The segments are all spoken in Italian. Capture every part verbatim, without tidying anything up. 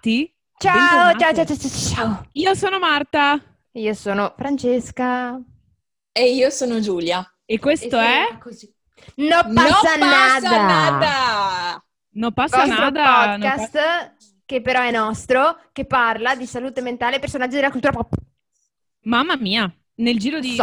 Bentornati. Ciao, bentornati. Ciao, ciao, ciao, ciao. Io sono Marta. Io sono Francesca. E io sono Giulia. E questo e è... Così. No passa no nada. Passa nada. No passa nada. Podcast no... che però è nostro, che parla di salute mentale e personaggi della cultura pop. Mamma mia, nel giro di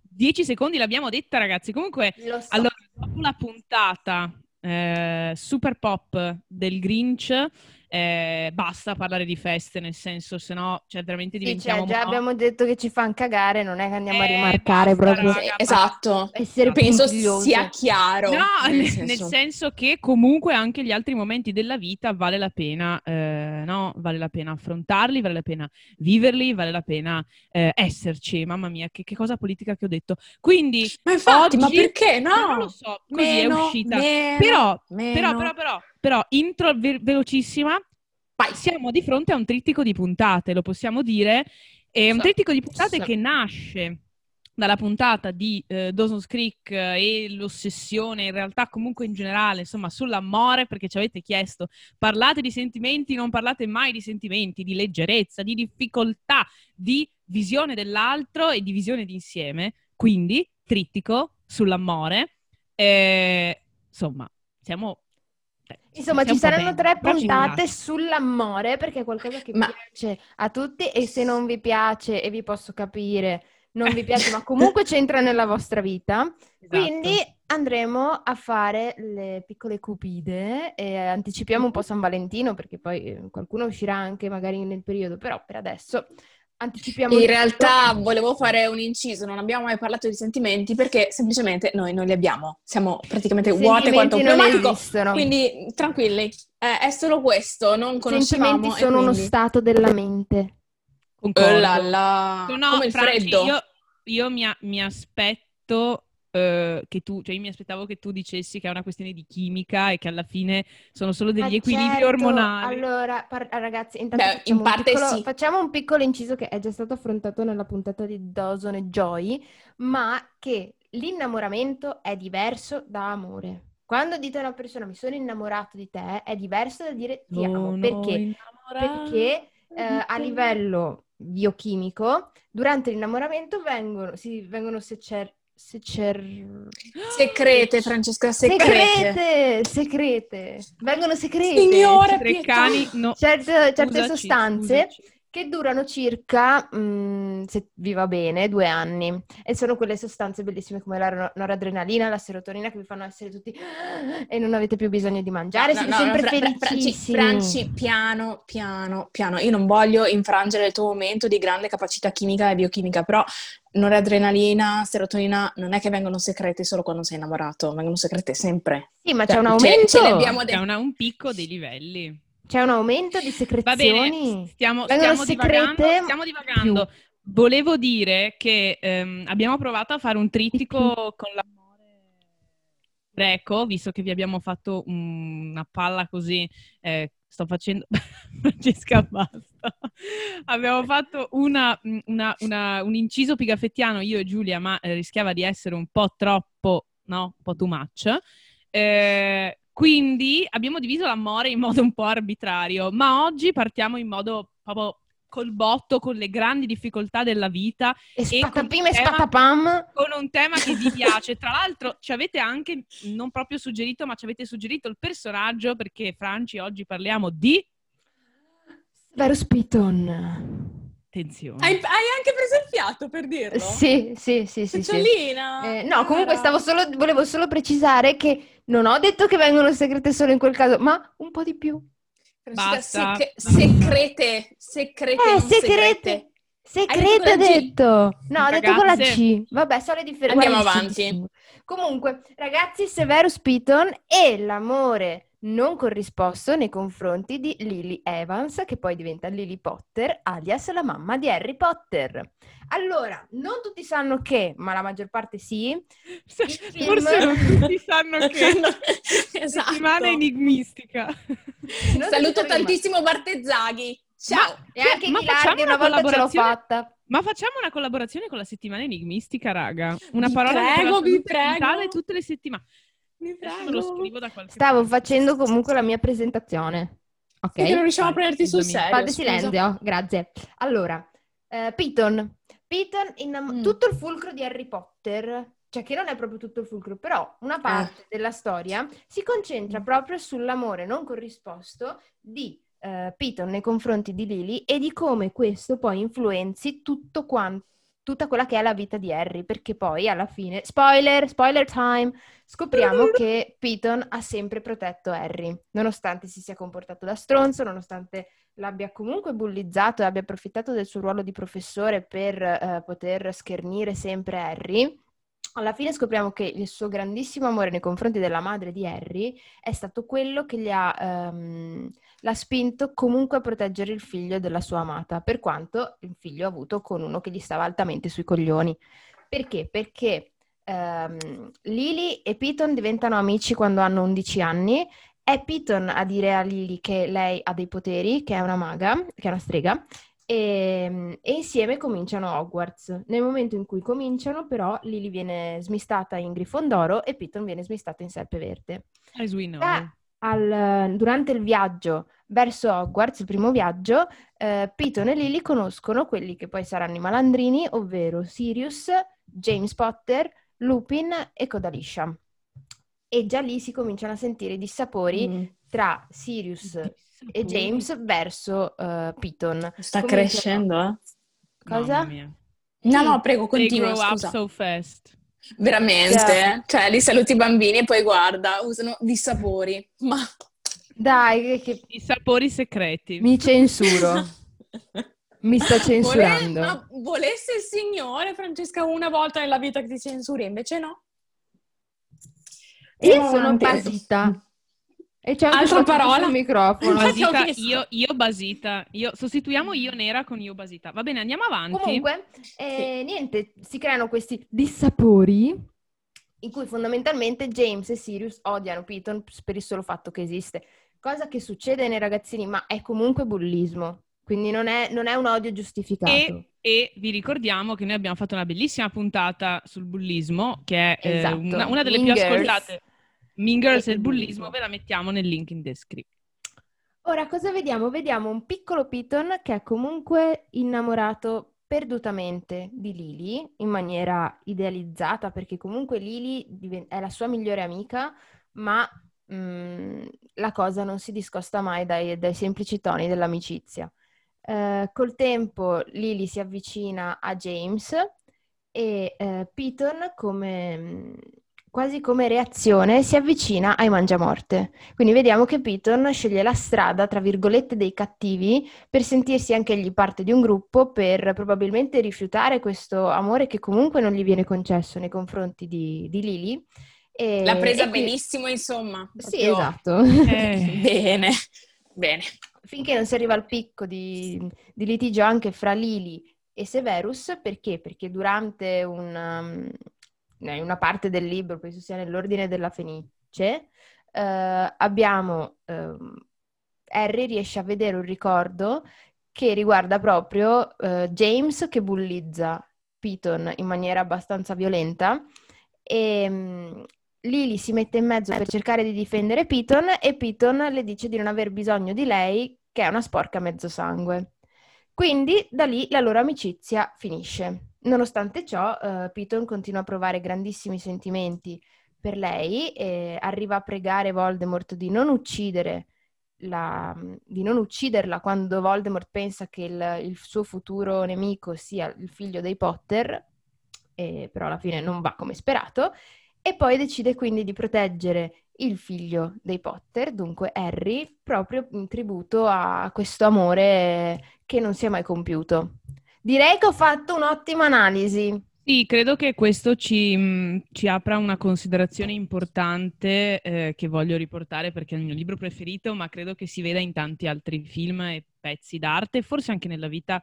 dieci so. secondi l'abbiamo detta, ragazzi. Comunque, Lo so. allora, dopo la puntata eh, super pop del Grinch, eh, basta parlare di feste, nel senso, se no, cioè, veramente diventiamo... Sì, cioè, già mo- abbiamo detto che ci fanno cagare, non è che andiamo eh, a rimarcare basta, proprio... Raga, esatto, essere penso puntigliosi. Sia chiaro. No, nel, nel, senso. nel senso che comunque anche gli altri momenti della vita vale la pena, eh, no? Vale la pena affrontarli, vale la pena viverli, vale la pena eh, esserci. Mamma mia, che, che cosa politica che ho detto. Quindi, ma infatti, oggi... ma perché no? Non lo so, così meno, è uscita. Meno, però, meno. però, però, però... Però, intro ve- velocissima, Vai. siamo di fronte a un trittico di puntate, lo possiamo dire. È un so, trittico di puntate so. che nasce dalla puntata di eh, Dawson's Creek e l'ossessione, in realtà comunque in generale, insomma, sull'amore, perché ci avete chiesto, parlate di sentimenti, non parlate mai di sentimenti, di leggerezza, di difficoltà, di visione dell'altro e di visione d'insieme. Quindi, trittico sull'amore. Eh, insomma, siamo... Insomma, ci saranno tre puntate sull'amore, perché è qualcosa che ma... piace a tutti, e se non vi piace, e vi posso capire, non vi piace, ma comunque c'entra nella vostra vita. Esatto. Quindi andremo a fare le piccole cupide, e anticipiamo un po' San Valentino, perché poi qualcuno uscirà anche magari nel periodo, però per adesso... Anticipiamo in realtà tutto. Volevo fare un inciso, non abbiamo mai parlato di sentimenti perché semplicemente noi non li abbiamo, siamo praticamente vuote quanto un pneumatico, quindi tranquilli, eh, è solo questo, non conoscevamo. Sentimenti sono quindi... uno stato della mente. Concordo. Oh là là. No, no, come il Franci, freddo. Io, io mi, mi aspetto... che tu, cioè io mi aspettavo che tu dicessi che è una questione di chimica e che alla fine sono solo degli ah, equilibri certo. ormonali. Allora, par- ragazzi, intanto Beh, facciamo, in parte un piccolo, sì. facciamo un piccolo inciso che è già stato affrontato nella puntata di Dawson e Joy, ma che l'innamoramento è diverso da amore. Quando dite a una persona mi sono innamorato di te, è diverso da dire ti amo. Perché? Perché eh, a livello biochimico, durante l'innamoramento vengono, si vengono secer- Se c'è... Secrete, Francesca, secrete. Secrete, secrete. Vengono secrete. Signore, tre cani, no. Certe, certe scusaci, sostanze scusaci. che durano circa, mh, se vi va bene, due anni. E sono quelle sostanze bellissime come la noradrenalina, la serotonina, che vi fanno essere tutti... E non avete più bisogno di mangiare, no, siete no, sempre no, fra- felicissimi. Franci, Franci, piano, piano, piano. Io non voglio infrangere il tuo momento di grande capacità chimica e biochimica, però... noradrenalina, serotonina non è che vengono secrete solo quando sei innamorato, vengono secrete sempre. Sì, ma cioè, c'è un aumento, ce, ce de- c'è una, un picco dei livelli. C'è un aumento di secrezioni. Va bene, stiamo, stiamo divagando, stiamo divagando. Volevo dire che ehm, abbiamo provato a fare un trittico con l'amore greco, visto che vi abbiamo fatto un, una palla così, eh, sto facendo... Francesca, basta. Abbiamo fatto una, una, una, un inciso pigafettiano, io e Giulia, ma eh, rischiava di essere un po' troppo, no? Un po' too much. Eh, quindi abbiamo diviso l'amore in modo un po' arbitrario, ma oggi partiamo in modo proprio col botto, con le grandi difficoltà della vita. E, e spatapim e spatapam. Con un tema che vi piace. Tra l'altro ci avete anche, non proprio suggerito, ma ci avete suggerito il personaggio, perché Franci, oggi parliamo di... Severus Piton. Attenzione. Hai, hai anche preso il fiato per dirlo? Sì, sì, sì. sì, sì. Eh, no, comunque stavo solo, volevo solo precisare che non ho detto che vengono segrete solo in quel caso, ma un po' di più. Basta. Sec- secrete, secrete, eh, non secrete. Secrete ha detto. No, ragazze. Ho detto con la C. Vabbè, sono le differenze. Andiamo avanti. Comunque, ragazzi, Severus Piton e l'amore non corrisposto nei confronti di Lily Evans, che poi diventa Lily Potter, alias la mamma di Harry Potter. Allora, non tutti sanno che, ma la maggior parte sì. Se, film... Forse non tutti sanno che. No, esatto. Settimana enigmistica. Non Saluto tantissimo Bartezzaghi. Ciao. Ma, e anche ma Ghilardi una, una volta ce l'ho fatta. Ma facciamo una collaborazione con la settimana enigmistica, raga. Una vi parola prego, vi prego. Tutte le settimane. Mi prego. Lo scrivo da qualche Stavo parte. facendo comunque la mia presentazione. Ok. Perché non riusciamo a prenderti sul serio. Fate silenzio, grazie. Allora, eh, Piton. Piton in mm. tutto il fulcro di Harry Potter, cioè che non è proprio tutto il fulcro, però una parte eh. della storia si concentra proprio sull'amore non corrisposto di eh, Piton nei confronti di Lily e di come questo poi influenzi tutto quanto. Tutta quella che è la vita di Harry, perché poi alla fine, spoiler, spoiler time, scopriamo che Piton ha sempre protetto Harry, nonostante si sia comportato da stronzo, nonostante l'abbia comunque bullizzato e abbia approfittato del suo ruolo di professore per eh, poter schernire sempre Harry. Alla fine scopriamo che il suo grandissimo amore nei confronti della madre di Harry è stato quello che gli ha, ehm, l'ha spinto comunque a proteggere il figlio della sua amata, per quanto il figlio ha avuto con uno che gli stava altamente sui coglioni. Perché? Perché ehm, Lily e Piton diventano amici quando hanno undici anni, è Piton a dire a Lily che lei ha dei poteri, che è una maga, che è una strega, E, e insieme cominciano Hogwarts. Nel momento in cui cominciano, però, Lily viene smistata in Grifondoro e Piton viene smistata in Serpeverde. As we know. Da, al, durante il viaggio verso Hogwarts, il primo viaggio, eh, Piton e Lily conoscono quelli che poi saranno i malandrini, ovvero Sirius, James Potter, Lupin e Codaliscia. E già lì si cominciano a sentire i dissapori mm. tra Sirius e James verso uh, Piton. Sta cominciano... crescendo, eh? Cosa? No, no, prego, continua, scusa. They grow up so fast. Veramente, yeah. Cioè li saluti i bambini e poi guarda, usano dissapori. Ma... Dai, che... I sapori secreti. Mi censuro. Mi sta censurando. Vole... Ma volesse il Signore, Francesca, una volta nella vita che ti censuri, invece no. Io, Io sono basita. E c'è altra parola sul microfono. Basita, io, io basita, io sostituiamo io nera con io basita. Va bene, andiamo avanti. Comunque, eh, sì. niente, si creano questi dissapori in cui fondamentalmente James e Sirius odiano Piton per il solo fatto che esiste. Cosa che succede nei ragazzini, ma è comunque bullismo. Quindi non è, non è un odio giustificato. E, e vi ricordiamo che noi abbiamo fatto una bellissima puntata sul bullismo, che è esatto. eh, una, una delle Mingers. più ascoltate. Mingers e il bullismo, ve la mettiamo nel link in descrizione. Ora cosa vediamo? Vediamo un piccolo Piton che è comunque innamorato perdutamente di Lily in maniera idealizzata, perché comunque Lily è la sua migliore amica, ma mh, la cosa non si discosta mai dai, dai semplici toni dell'amicizia. Uh, col tempo Lily si avvicina a James e uh, Piton come... Mh, quasi come reazione si avvicina ai mangiamorte. Quindi vediamo che Piton sceglie la strada, tra virgolette, dei cattivi per sentirsi anche egli parte di un gruppo, per probabilmente rifiutare questo amore che comunque non gli viene concesso nei confronti di, di Lily. E, L'ha presa e benissimo, qui... insomma. Sì, proprio... esatto. Eh. Bene, bene. Finché non si arriva al picco di, di litigio anche fra Lily e Severus, perché? Perché durante un... in una parte del libro, penso sia nell'Ordine della Fenice, eh, abbiamo eh, Harry riesce a vedere un ricordo che riguarda proprio eh, James che bullizza Piton in maniera abbastanza violenta e mh, Lily si mette in mezzo per cercare di difendere Piton e Piton le dice di non aver bisogno di lei, che è una sporca mezzosangue. Quindi da lì la loro amicizia finisce. Nonostante ciò, uh, Piton continua a provare grandissimi sentimenti per lei e arriva a pregare Voldemort di non uccidere la, di non ucciderla quando Voldemort pensa che il, il suo futuro nemico sia il figlio dei Potter, e, però alla fine non va come sperato, e poi decide quindi di proteggere il figlio dei Potter, dunque Harry, proprio in tributo a questo amore che non si è mai compiuto. Direi che ho fatto un'ottima analisi. Sì, credo che questo ci, mh, ci apra una considerazione importante eh, che voglio riportare perché è il mio libro preferito, ma credo che si veda in tanti altri film e pezzi d'arte, forse anche nella vita.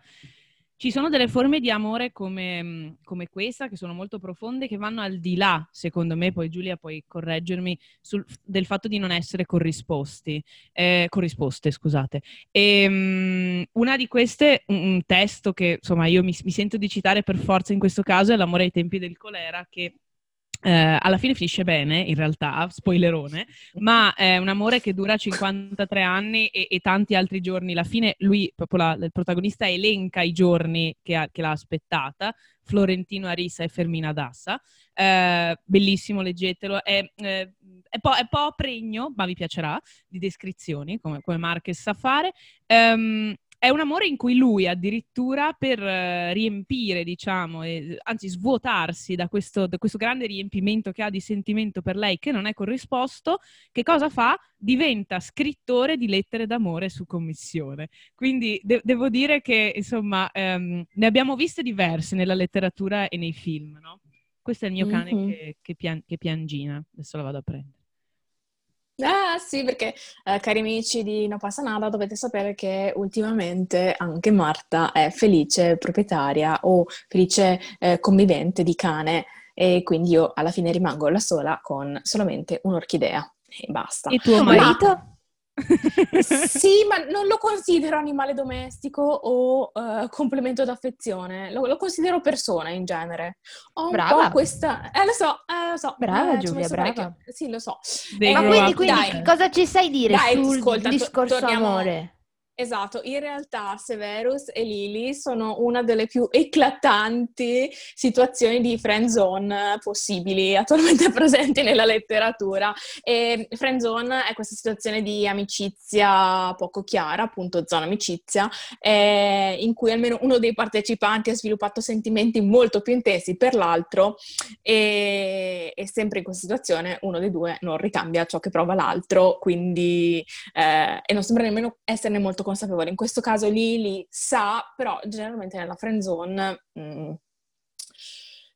Ci sono delle forme di amore come, mh, come questa, che sono molto profonde, che vanno al di là, secondo me, poi Giulia puoi correggermi, sul, del fatto di non essere corrisposti, eh, corrisposte, scusate. E, mh, una di queste, un, un testo che insomma io mi, mi sento di citare per forza in questo caso, è L'amore ai tempi del colera, che Eh, alla fine finisce bene, in realtà, spoilerone, ma è un amore che dura cinquantatré anni e, e tanti altri giorni. Alla fine lui, proprio la, il protagonista, elenca i giorni che, ha, che l'ha aspettata, Florentino Arisa e Fermina Dassa. Eh, bellissimo, leggetelo. È, eh, è, po', è po' pregno, ma vi piacerà, di descrizioni, come, come Marquez sa fare. Um, È un amore in cui lui addirittura per eh, riempire, diciamo, eh, anzi svuotarsi da questo, da questo grande riempimento che ha di sentimento per lei che non è corrisposto, che cosa fa? Diventa scrittore di lettere d'amore su commissione. Quindi de- devo dire che, insomma, ehm, ne abbiamo viste diverse nella letteratura e nei film, no? Questo è il mio cane mm-hmm. che, che, pian- che piangina, adesso la vado a prendere. Ah sì, perché eh, cari amici di No Passa Nada, dovete sapere che ultimamente anche Marta è felice proprietaria o felice eh, convivente di cane, e quindi io alla fine rimango la sola con solamente un'orchidea e basta. E tuo marito? Sì, ma non lo considero animale domestico o uh, complemento d'affezione, lo, lo considero persona in genere. Ho un brava. po' questa... Eh, lo so, eh, lo so. Brava eh, Giulia, brava. Parecchio. Sì, lo so. Eh, ma quindi, quindi cosa ci sai dire dai, sul ascolta, discorso to- torniamo... amore? Esatto, in realtà Severus e Lily sono una delle più eclatanti situazioni di friendzone possibili attualmente presenti nella letteratura. E friendzone è questa situazione di amicizia poco chiara, appunto zona amicizia, eh, in cui almeno uno dei partecipanti ha sviluppato sentimenti molto più intensi per l'altro e, e sempre in questa situazione uno dei due non ricambia ciò che prova l'altro, quindi eh, e non sembra nemmeno esserne molto consapevole. In questo caso Lily sa, però generalmente nella friendzone mh,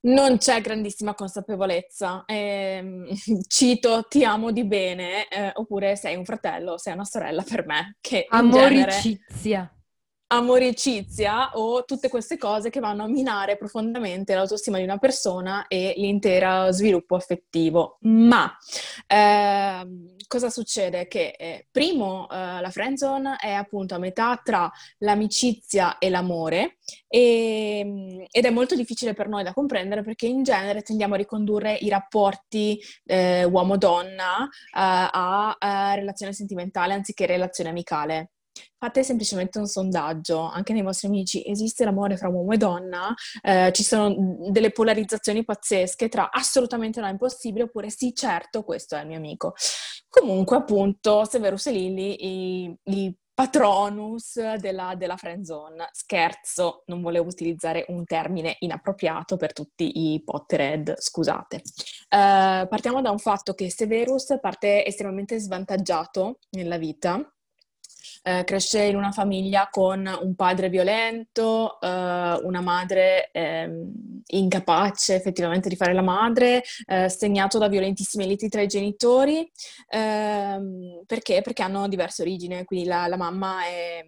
non c'è grandissima consapevolezza. Eh, cito ti amo di bene, eh, oppure sei un fratello, sei una sorella per me. Che amoricizia. Amoricizia o tutte queste cose che vanno a minare profondamente l'autostima di una persona e l'intero sviluppo affettivo. Ma eh, cosa succede? Che eh, primo eh, la friendzone è appunto a metà tra l'amicizia e l'amore e, ed è molto difficile per noi da comprendere perché in genere tendiamo a ricondurre i rapporti eh, uomo-donna eh, a, a relazione sentimentale anziché relazione amicale. Fate semplicemente un sondaggio anche nei vostri amici: esiste l'amore fra uomo e donna? Eh, ci sono delle polarizzazioni pazzesche tra assolutamente no, impossibile, oppure sì, certo, questo è il mio amico. Comunque, appunto, Severus e Lily, il patronus della, della friendzone. Scherzo, non volevo utilizzare un termine inappropriato per tutti i Potterhead, scusate. Eh, partiamo da un fatto che Severus parte estremamente svantaggiato nella vita. Uh, cresce in una famiglia con un padre violento, uh, una madre um, incapace effettivamente di fare la madre, uh, segnato da violentissime liti tra i genitori, uh, perché? Perché hanno diverse origini, quindi la, la mamma è...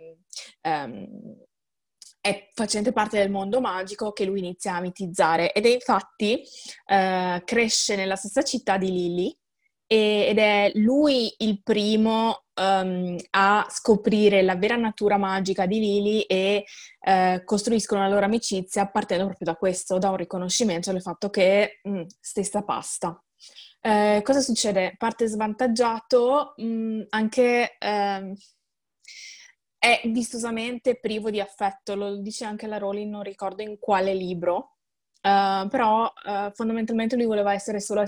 Um, è facente parte del mondo magico che lui inizia a mitizzare ed è infatti uh, cresce nella stessa città di Lily, ed è lui il primo um, a scoprire la vera natura magica di Lily e uh, costruiscono la loro amicizia partendo proprio da questo, da un riconoscimento del fatto che mh, stessa pasta. Uh, cosa succede? Parte svantaggiato, mh, anche uh, è vistosamente privo di affetto, lo dice anche la Rowling, non ricordo in quale libro. Uh, però uh, fondamentalmente lui voleva essere solo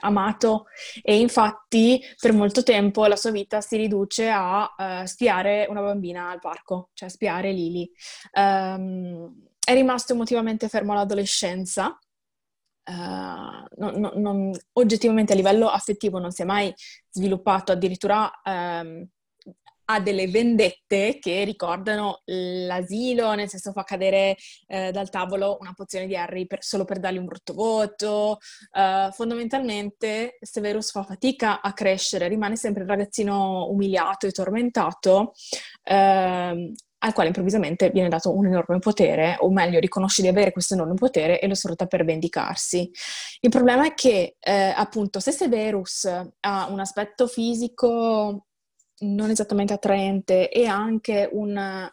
amato e infatti per molto tempo la sua vita si riduce a uh, spiare una bambina al parco, cioè spiare Lily. Um, è rimasto emotivamente fermo all'adolescenza. Uh, non, non, non, oggettivamente a livello affettivo non si è mai sviluppato, addirittura um, ha delle vendette che ricordano l'asilo, nel senso fa cadere eh, dal tavolo una pozione di Harry per, solo per dargli un brutto voto. Uh, fondamentalmente Severus fa fatica a crescere, rimane sempre il ragazzino umiliato e tormentato, uh, al quale improvvisamente viene dato un enorme potere, o meglio riconosce di avere questo enorme potere e lo sfrutta per vendicarsi. Il problema è che eh, appunto se Severus ha un aspetto fisico non esattamente attraente e anche una,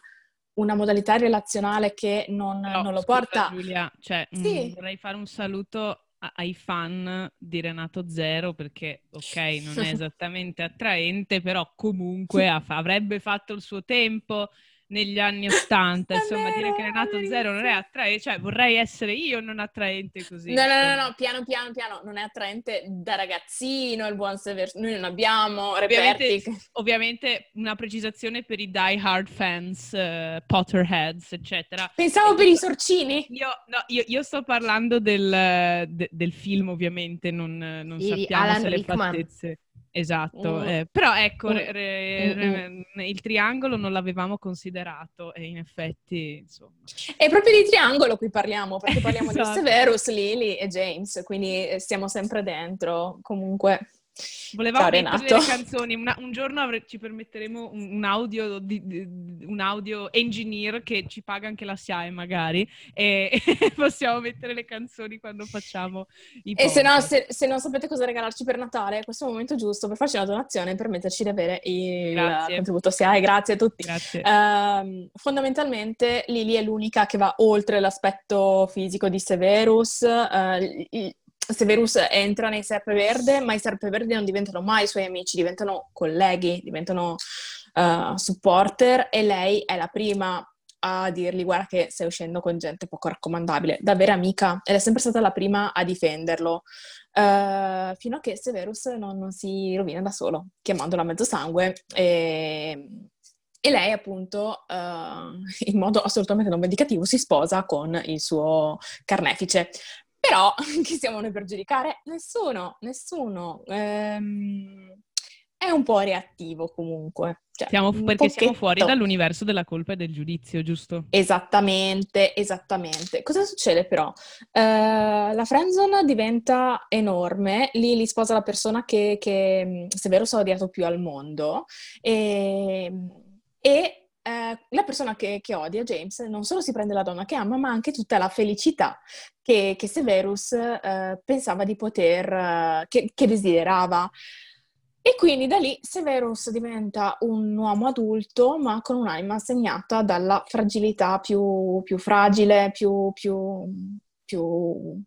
una modalità relazionale che non, no, non lo scusa, porta. Giulia, cioè, sì. mh, vorrei fare un saluto ai fan di Renato Zero, perché ok, non è esattamente attraente, però comunque ha, avrebbe fatto il suo tempo negli anni ottanta, insomma, dire che Renato Zero non è attraente, cioè vorrei essere io non attraente così. No, no, no, no, piano, piano, piano, non è attraente da ragazzino, il buon Severus, noi non abbiamo ovviamente, reperti. Ovviamente una precisazione per i die hard fans, uh, Potterheads, eccetera. Pensavo e per io, i sorcini. Io, no, io, io sto parlando del, de, del film, ovviamente, non, non di sappiamo Alan se le Rickman. Fattezze. Esatto, mm. eh, però ecco, re, re, re, re, il triangolo non l'avevamo considerato e in effetti, insomma... È proprio di triangolo qui parliamo, perché parliamo esatto. di Severus, Lily e James, quindi stiamo sempre dentro, comunque... Volevamo ciao, mettere Renato. Le canzoni, una, un giorno avre- ci permetteremo un, un audio di, di, un audio engineer che ci paga anche la SIAE magari e, e possiamo mettere le canzoni quando facciamo i podcast. E se, no, se, se non sapete cosa regalarci per Natale, questo è il momento giusto per farci una donazione e permetterci di avere il grazie. Contributo SIAE, grazie a tutti. Grazie. Uh, fondamentalmente Lily è l'unica che va oltre l'aspetto fisico di Severus, uh, il, Severus entra nei Serpeverde, ma i Serpeverde non diventano mai suoi amici, diventano colleghi, diventano uh, supporter, e lei è la prima a dirgli guarda che stai uscendo con gente poco raccomandabile, da vera amica, ed è sempre stata la prima a difenderlo, uh, fino a che Severus non, non si rovina da solo, chiamandola mezzosangue, e... E lei appunto, uh, in modo assolutamente non vendicativo, si sposa con il suo carnefice. Però, chi siamo noi per giudicare? Nessuno, nessuno. Ehm, è un po' reattivo comunque. Cioè, siamo, perché pochetto. Siamo fuori dall'universo della colpa e del giudizio, giusto? Esattamente, esattamente. Cosa succede però? Eh, la friendzone diventa enorme, lì li sposa la persona che, che Severus ha odiato più al mondo e... e Uh, la persona che, che odia, James, non solo si prende la donna che ama, ma anche tutta la felicità che, che Severus uh, pensava di poter, uh, che, che desiderava. E quindi da lì Severus diventa un uomo adulto, ma con un'anima segnata dalla fragilità più, più fragile, più, più, più,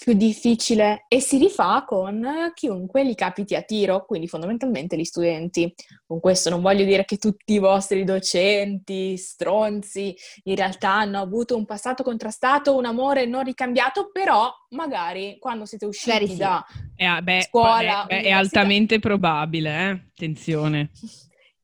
più difficile, e si rifà con chiunque gli capiti a tiro, quindi fondamentalmente gli studenti. Con questo non voglio dire che tutti i vostri docenti, stronzi, in realtà hanno avuto un passato contrastato, un amore non ricambiato, però magari quando siete usciti sì. da eh, beh, scuola... Beh, è altamente probabile, eh? Attenzione.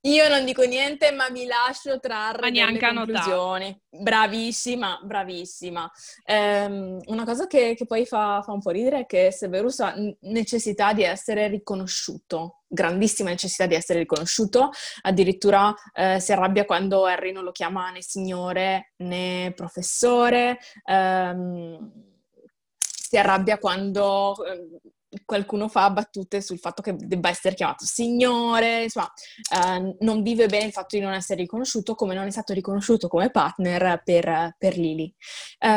Io non dico niente, ma mi lascio trarre delle conclusioni. Notata. Bravissima, bravissima. Ehm, una cosa che, che poi fa, fa un po' ridere è che Severus ha necessità di essere riconosciuto, grandissima necessità di essere riconosciuto, addirittura eh, si arrabbia quando Harry non lo chiama né signore né professore, ehm, si arrabbia quando... Eh, qualcuno fa battute sul fatto che debba essere chiamato signore, insomma, eh, non vive bene il fatto di non essere riconosciuto, come non è stato riconosciuto come partner per, per Lily. Eh,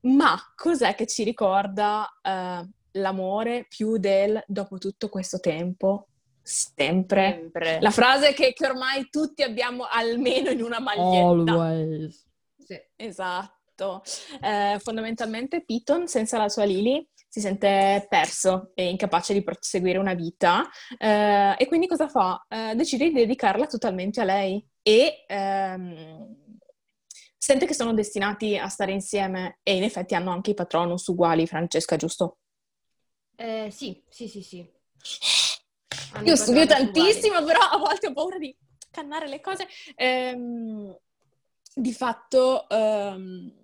ma cos'è che ci ricorda eh, l'amore più del dopo tutto questo tempo? Sempre. Sempre. La frase che, che ormai tutti abbiamo almeno in una maglietta. Always. Sì. Esatto. Eh, fondamentalmente Piton, senza la sua Lily, si sente perso e incapace di proseguire una vita, eh, e quindi cosa fa? Eh, decide di dedicarla totalmente a lei e ehm, sente che sono destinati a stare insieme, e in effetti hanno anche i patronus uguali, Francesca, giusto? Eh, sì, sì, sì, sì. Hanno Io studio tantissimo, uguali. Però a volte ho paura di cannare le cose. Ehm, di fatto... Ehm,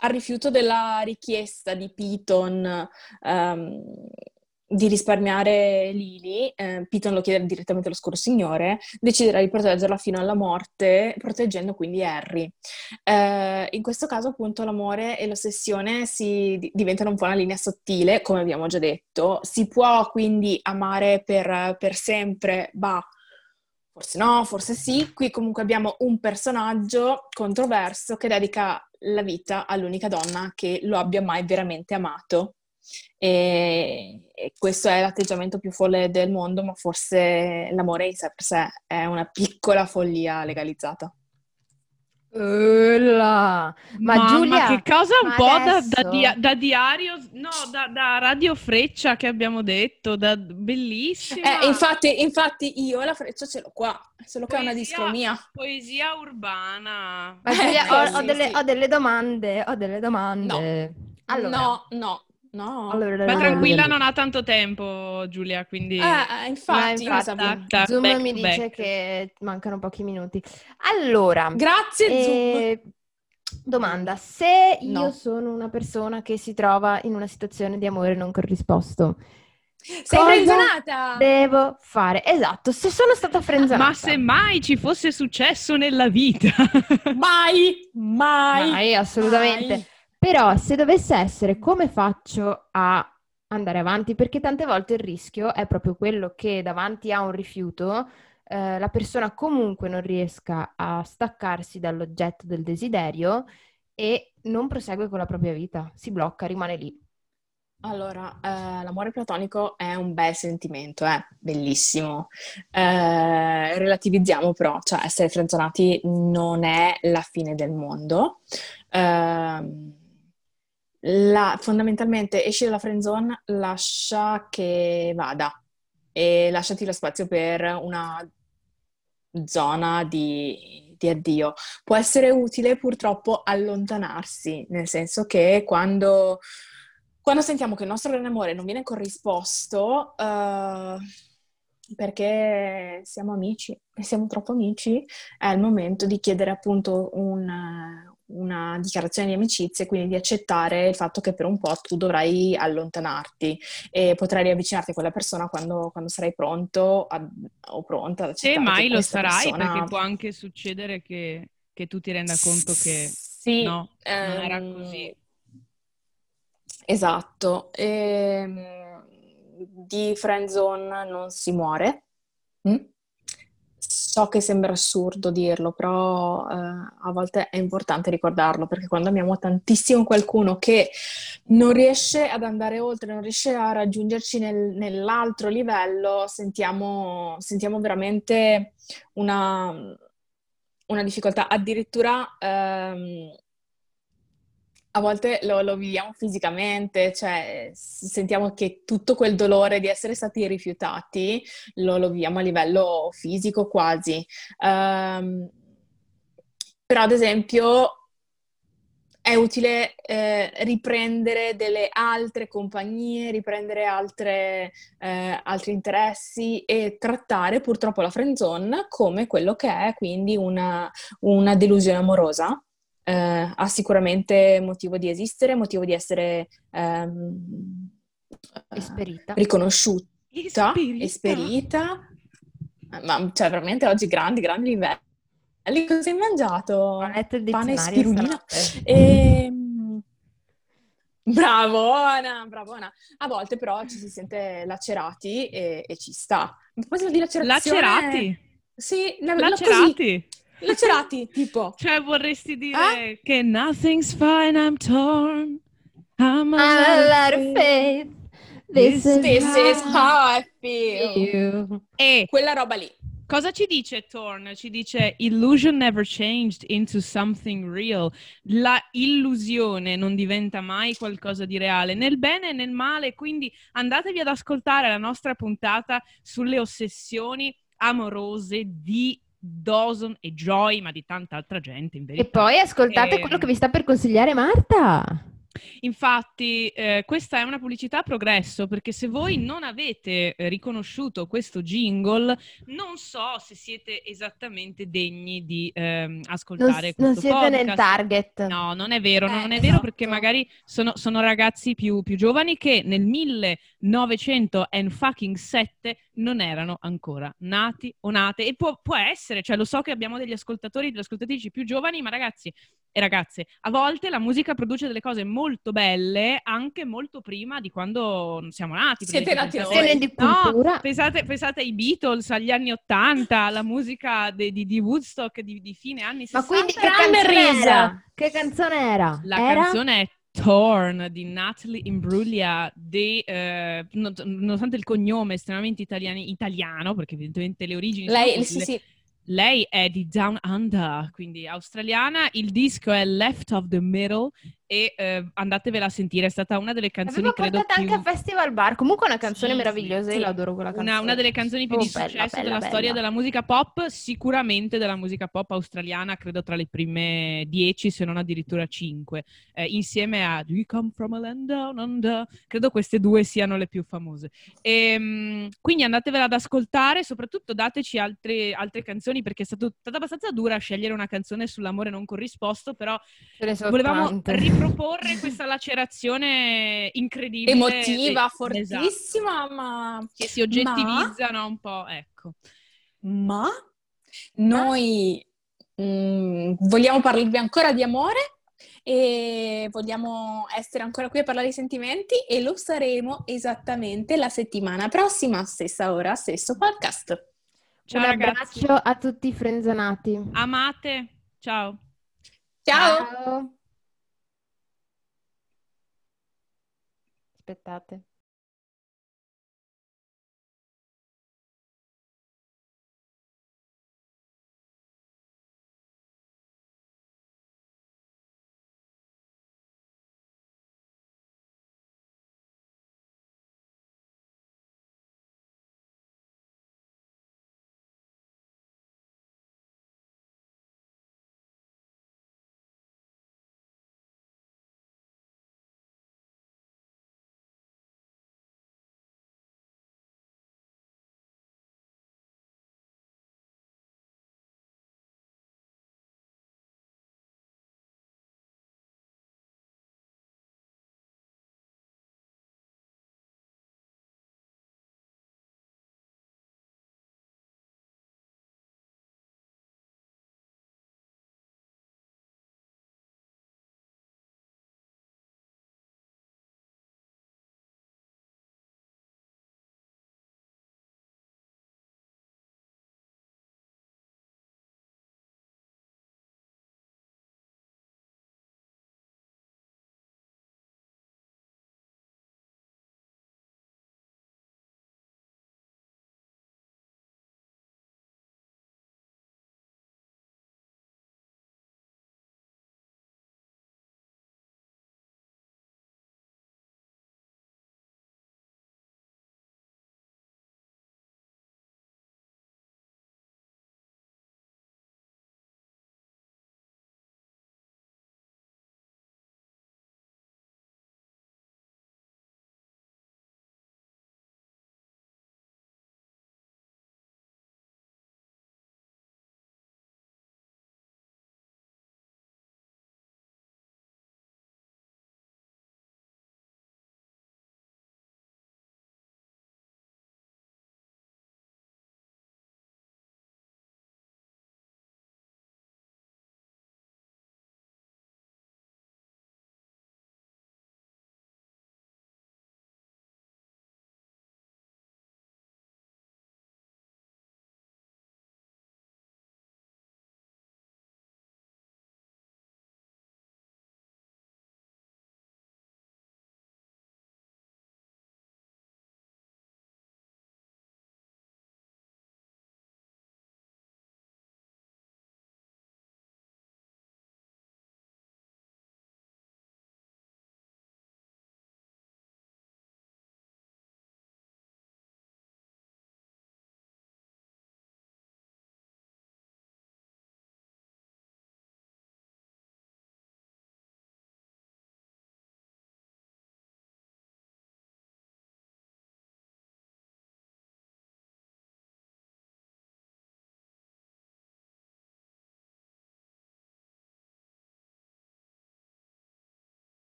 al rifiuto della richiesta di Piton um, di risparmiare Lily, eh, Piton lo chiede direttamente all'oscuro signore, deciderà di proteggerla fino alla morte, proteggendo quindi Harry. Eh, in questo caso appunto l'amore e l'ossessione si di- diventano un po' una linea sottile, come abbiamo già detto. Si può quindi amare per, per sempre, bah, forse no, forse sì. Qui comunque abbiamo un personaggio controverso che dedica la vita all'unica donna che lo abbia mai veramente amato, e, e questo è l'atteggiamento più folle del mondo, ma forse l'amore in sé per sé è una piccola follia legalizzata. Ella. Ma Mamma, Giulia, che cosa un po' adesso... da, da, dia- da diario, no, da, da Radio Freccia che abbiamo detto, da bellissima. Eh, infatti, infatti io la Freccia ce l'ho qua, solo che è una discromia. Poesia urbana. Ma Giulia, eh, ho, sì, ho, sì, delle, sì. ho delle domande, ho delle domande. No, allora. no, no. No, allora, ma tranquilla, non ha tanto tempo Giulia, quindi... Ah, infatti, infatti Zoom back, mi dice back. che mancano pochi minuti. Allora... Grazie, eh, Zoom! Domanda, se io no. sono una persona che si trova in una situazione di amore non corrisposto... Sei frenzonata! Devo fare, esatto, se sono stata frenzonata... Ma se mai ci fosse successo nella vita! mai, mai! Mai, assolutamente! Mai. Però se dovesse essere, come faccio a andare avanti? Perché tante volte il rischio è proprio quello che davanti a un rifiuto eh, la persona comunque non riesca a staccarsi dall'oggetto del desiderio e non prosegue con la propria vita, si blocca, rimane lì. Allora, eh, l'amore platonico è un bel sentimento, è eh? bellissimo. Eh, relativizziamo però, cioè essere frenzonati non è la fine del mondo. Eh, La, fondamentalmente esci dalla friend zone, lascia che vada e lasciati lo spazio per una zona di, di addio. Può essere utile purtroppo allontanarsi, nel senso che quando, quando sentiamo che il nostro grande amore non viene corrisposto uh, perché siamo amici e siamo troppo amici, è il momento di chiedere appunto un... una dichiarazione di amicizia, quindi di accettare il fatto che per un po' tu dovrai allontanarti e potrai riavvicinarti a quella persona quando, quando sarai pronto a, o pronta ad accettare. Se mai lo sarai, persona... perché può anche succedere che, che tu ti renda conto che sì, no, ehm... non era così. Esatto. Ehm, di friendzone non si muore. Mm? So che sembra assurdo dirlo, però eh, a volte è importante ricordarlo, perché quando amiamo tantissimo qualcuno che non riesce ad andare oltre, non riesce a raggiungerci nel, nell'altro livello, sentiamo, sentiamo veramente una, una difficoltà. Addirittura ehm, a volte lo, lo viviamo fisicamente, cioè sentiamo che tutto quel dolore di essere stati rifiutati lo, lo viviamo a livello fisico quasi. Um, però ad esempio è utile eh, riprendere delle altre compagnie, riprendere altre, eh, altri interessi e trattare purtroppo la friendzone come quello che è, quindi una, una delusione amorosa. Uh, ha sicuramente motivo di esistere, motivo di essere um, esperita. riconosciuta, esperita. esperita. Ma cioè veramente oggi grandi, grandi livelli. Lì cosa hai mangiato? Pane e spirulina. E... Bravona, bravona. A volte però ci si sente lacerati e, e ci sta. Ma poi di lacerazione... Lacerati? Sì, la, lacerati. La Lacerati, tipo. Cioè vorresti dire eh? che nothing's fine, I'm torn, I'm out of faith, this, this is, is how I feel. You. E quella roba lì. Cosa ci dice Torn? Ci dice illusion never changed into something real. La illusione non diventa mai qualcosa di reale, nel bene e nel male, quindi andatevi ad ascoltare la nostra puntata sulle ossessioni amorose di Dawson e Joy, ma di tanta altra gente in verità. E poi ascoltate e... quello che vi sta per consigliare Marta. Infatti eh, questa è una pubblicità a progresso, perché se voi non avete riconosciuto questo jingle non so se siete esattamente degni di ehm, ascoltare non, questo podcast. Non siete podcast. Nel target. No, non è vero, eh, non è esatto. vero perché magari sono, sono ragazzi più, più giovani che nel millenovecentosette non erano ancora nati o nate e può, può essere, cioè lo so che abbiamo degli ascoltatori, delle ascoltatrici più giovani, ma ragazzi e ragazze, a volte la musica produce delle cose molto belle anche molto prima di quando siamo nati. Siete nati noi. Di cultura. No, pensate, pensate ai Beatles, agli anni Ottanta, alla musica de, di, di Woodstock di, di fine anni sessanta. Ma quindi che canzone era? Che canzone era? La era? canzone è Torn di Natalie Imbruglia, de, eh, not- nonostante il cognome estremamente italiani- italiano, perché evidentemente le origini lei, sono... Sì, le- sì. Lei è di Down Under, quindi australiana, il disco è Left of the Middle e eh, andatevela a sentire, è stata una delle canzoni Avevo credo più... anche a Festival Bar, comunque una canzone sì, meravigliosa, sì, io l'adoro quella canzone. Una, una delle canzoni più oh, di successo bella, bella, della bella. storia della musica pop, sicuramente della musica pop australiana, credo tra le prime dieci se non addirittura cinque, eh, insieme a We Come From a Land Down Under, credo queste due siano le più famose. E, quindi andatevela ad ascoltare, soprattutto dateci altre, altre canzoni, perché è stato, stata abbastanza dura scegliere una canzone sull'amore non corrisposto, però volevamo tante. riproporre questa lacerazione incredibile, emotiva, fortissima, esatto, ma che si oggettivizzano ma... un po', ecco. Ma noi mh, vogliamo parlarvi ancora di amore e vogliamo essere ancora qui a parlare di sentimenti, e lo saremo esattamente la settimana prossima, stessa ora, stesso podcast. Ciao, un ragazzi. Abbraccio a tutti i frenzonati. Amate. Ciao. Ciao. Ciao. Aspettate.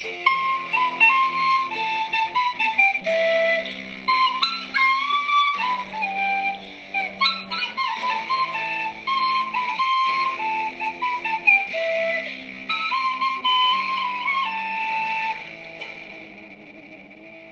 e